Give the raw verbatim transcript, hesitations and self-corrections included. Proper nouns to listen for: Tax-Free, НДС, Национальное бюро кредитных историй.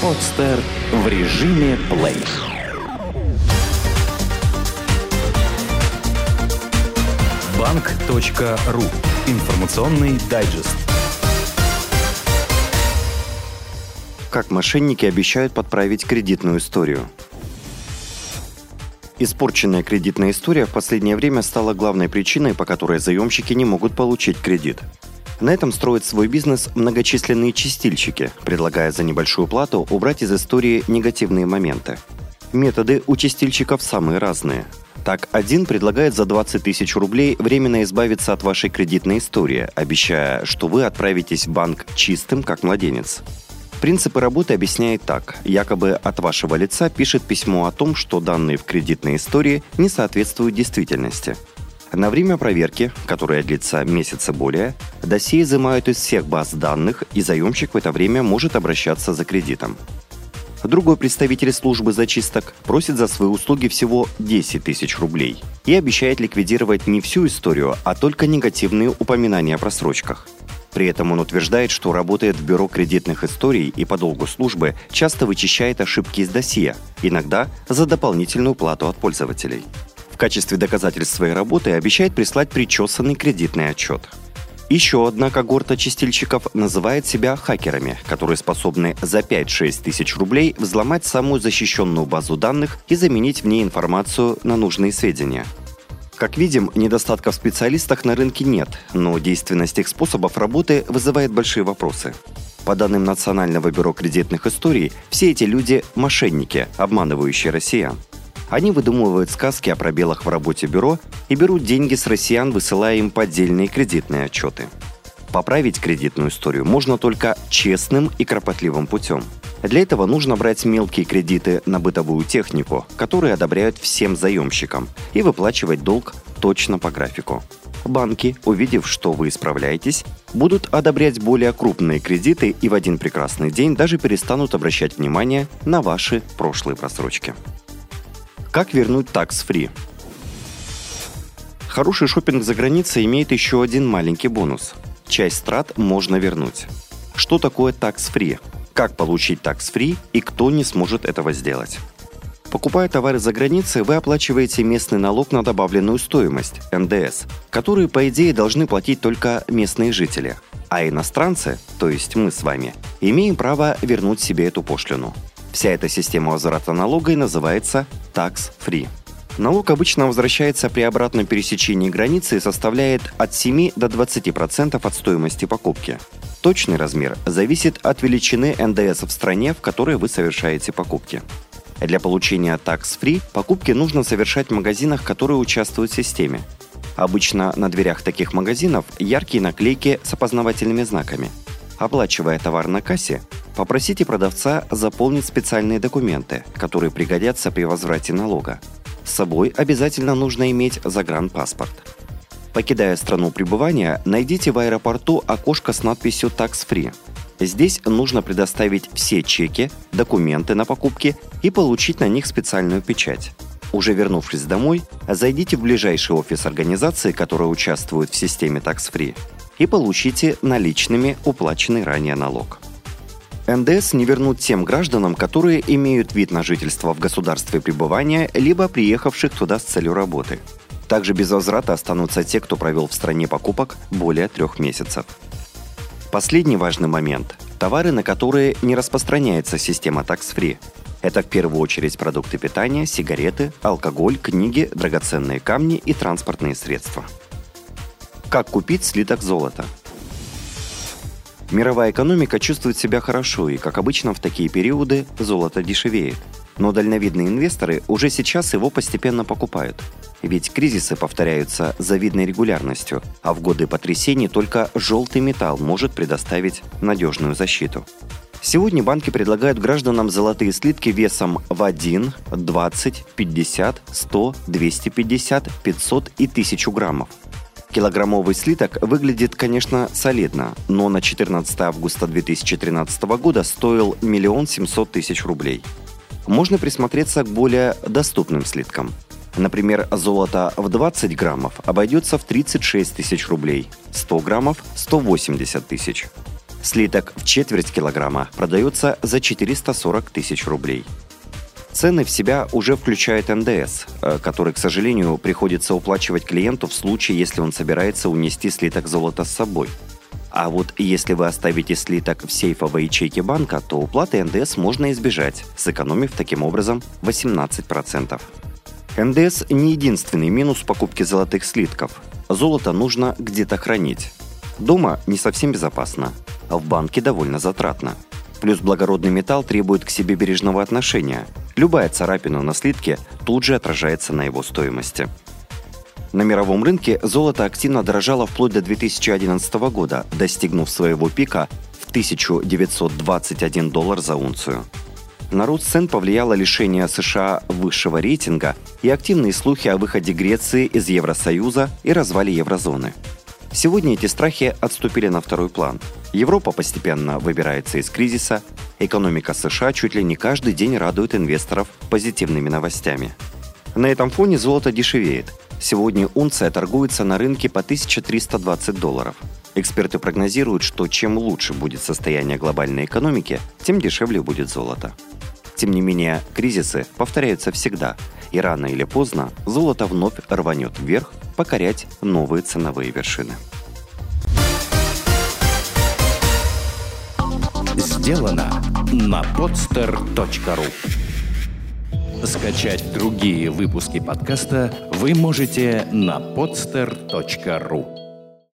Podster в режиме плей. банк точка ру. Информационный дайджест. Как мошенники обещают подправить кредитную историю. Испорченная кредитная история в последнее время стала главной причиной, по которой заемщики не могут получить кредит. На этом строят свой бизнес многочисленные чистильщики, предлагая за небольшую плату убрать из истории негативные моменты. Методы у чистильщиков самые разные. Так, один предлагает за двадцать тысяч рублей временно избавиться от вашей кредитной истории, обещая, что вы отправитесь в банк чистым, как младенец. Принципы работы объясняет так. Якобы от вашего лица пишет письмо о том, что данные в кредитной истории не соответствуют действительности. На время проверки, которая длится месяц и более, досье изымают из всех баз данных, и заемщик в это время может обращаться за кредитом. Другой представитель службы зачисток просит за свои услуги всего десять тысяч рублей и обещает ликвидировать не всю историю, а только негативные упоминания о просрочках. При этом он утверждает, что работает в бюро кредитных историй и по долгу службы часто вычищает ошибки из досье, иногда за дополнительную плату от пользователей. В качестве доказательств своей работы обещает прислать причесанный кредитный отчет. Еще одна когорта чистильщиков называет себя хакерами, которые способны за пять-шесть тысяч рублей взломать самую защищенную базу данных и заменить в ней информацию на нужные сведения. Как видим, недостатков в специалистах на рынке нет, но действенность их способов работы вызывает большие вопросы. По данным Национального бюро кредитных историй, все эти люди – мошенники, обманывающие россиян. Они выдумывают сказки о пробелах в работе бюро и берут деньги с россиян, высылая им поддельные кредитные отчеты. Поправить кредитную историю можно только честным и кропотливым путем. Для этого нужно брать мелкие кредиты на бытовую технику, которые одобряют всем заемщикам, и выплачивать долг точно по графику. Банки, увидев, что вы справляетесь, будут одобрять более крупные кредиты и в один прекрасный день даже перестанут обращать внимание на ваши прошлые просрочки. Как вернуть Tax-Free? Хороший шопинг за границей имеет еще один маленький бонус. Часть трат можно вернуть. Что такое Tax-Free? Как получить Tax-Free и кто не сможет этого сделать? Покупая товары за границей, вы оплачиваете местный налог на добавленную стоимость, эн дэ эс, который, по идее, должны платить только местные жители. А иностранцы, то есть мы с вами, имеем право вернуть себе эту пошлину. Вся эта система возврата налога и называется Tax-Free. Налог обычно возвращается при обратном пересечении границы и составляет от семи до двадцати процентов от стоимости покупки. Точный размер зависит от величины эн дэ эс в стране, в которой вы совершаете покупки. Для получения Tax-Free покупки нужно совершать в магазинах, которые участвуют в системе. Обычно на дверях таких магазинов яркие наклейки с опознавательными знаками. Оплачивая товар на кассе, попросите продавца заполнить специальные документы, которые пригодятся при возврате налога. С собой обязательно нужно иметь загранпаспорт. Покидая страну пребывания, найдите в аэропорту окошко с надписью «Tax-Free». Здесь нужно предоставить все чеки, документы на покупки и получить на них специальную печать. Уже вернувшись домой, зайдите в ближайший офис организации, которая участвует в системе Tax-Free, и получите наличными уплаченный ранее налог. эн дэ эс не вернут тем гражданам, которые имеют вид на жительство в государстве пребывания, либо приехавших туда с целью работы. Также без возврата останутся те, кто провел в стране покупок более трех месяцев. Последний важный момент – товары, на которые не распространяется система Tax-Free. Это в первую очередь продукты питания, сигареты, алкоголь, книги, драгоценные камни и транспортные средства. Как купить слиток золота? Мировая экономика чувствует себя хорошо, и, как обычно, в такие периоды золото дешевеет. Но дальновидные инвесторы уже сейчас его постепенно покупают. Ведь кризисы повторяются с завидной регулярностью, а в годы потрясений только желтый металл может предоставить надежную защиту. Сегодня банки предлагают гражданам золотые слитки весом в один, двадцать, пятьдесят, сто, двести пятьдесят, пятьсот и тысячу граммов. Килограммовый слиток выглядит, конечно, солидно, но на четырнадцатое августа две тысячи тринадцатого года стоил миллион семьсот тысяч рублей. Можно присмотреться к более доступным слиткам. Например, золото в двадцать граммов обойдется в тридцать шесть тысяч рублей, сто граммов – сто восемьдесят тысяч. Слиток в четверть килограмма продается за четыреста сорок тысяч рублей. Цены в себя уже включают эн дэ эс, который, к сожалению, приходится уплачивать клиенту в случае, если он собирается унести слиток золота с собой. А вот если вы оставите слиток в сейфовой ячейке банка, то уплаты эн дэ эс можно избежать, сэкономив таким образом восемнадцать процентов. эн дэ эс не единственный минус покупки золотых слитков. Золото нужно где-то хранить. Дома не совсем безопасно, а в банке довольно затратно. Плюс благородный металл требует к себе бережного отношения. Любая царапина на слитке тут же отражается на его стоимости. На мировом рынке золото активно дорожало вплоть до две тысячи одиннадцатого года, достигнув своего пика в тысячу девятьсот двадцать один доллар за унцию. На рост цен повлияло лишение США высшего рейтинга и активные слухи о выходе Греции из Евросоюза и развале еврозоны. Сегодня эти страхи отступили на второй план. Европа постепенно выбирается из кризиса, экономика США чуть ли не каждый день радует инвесторов позитивными новостями. На этом фоне золото дешевеет. Сегодня унция торгуется на рынке по тысяче триста двадцать долларов. Эксперты прогнозируют, что чем лучше будет состояние глобальной экономики, тем дешевле будет золото. Тем не менее, кризисы повторяются всегда, и рано или поздно золото вновь рванет вверх, покорять новые ценовые вершины. Сделано на podster точка ру. Скачать другие выпуски подкаста вы можете на podster точка ру.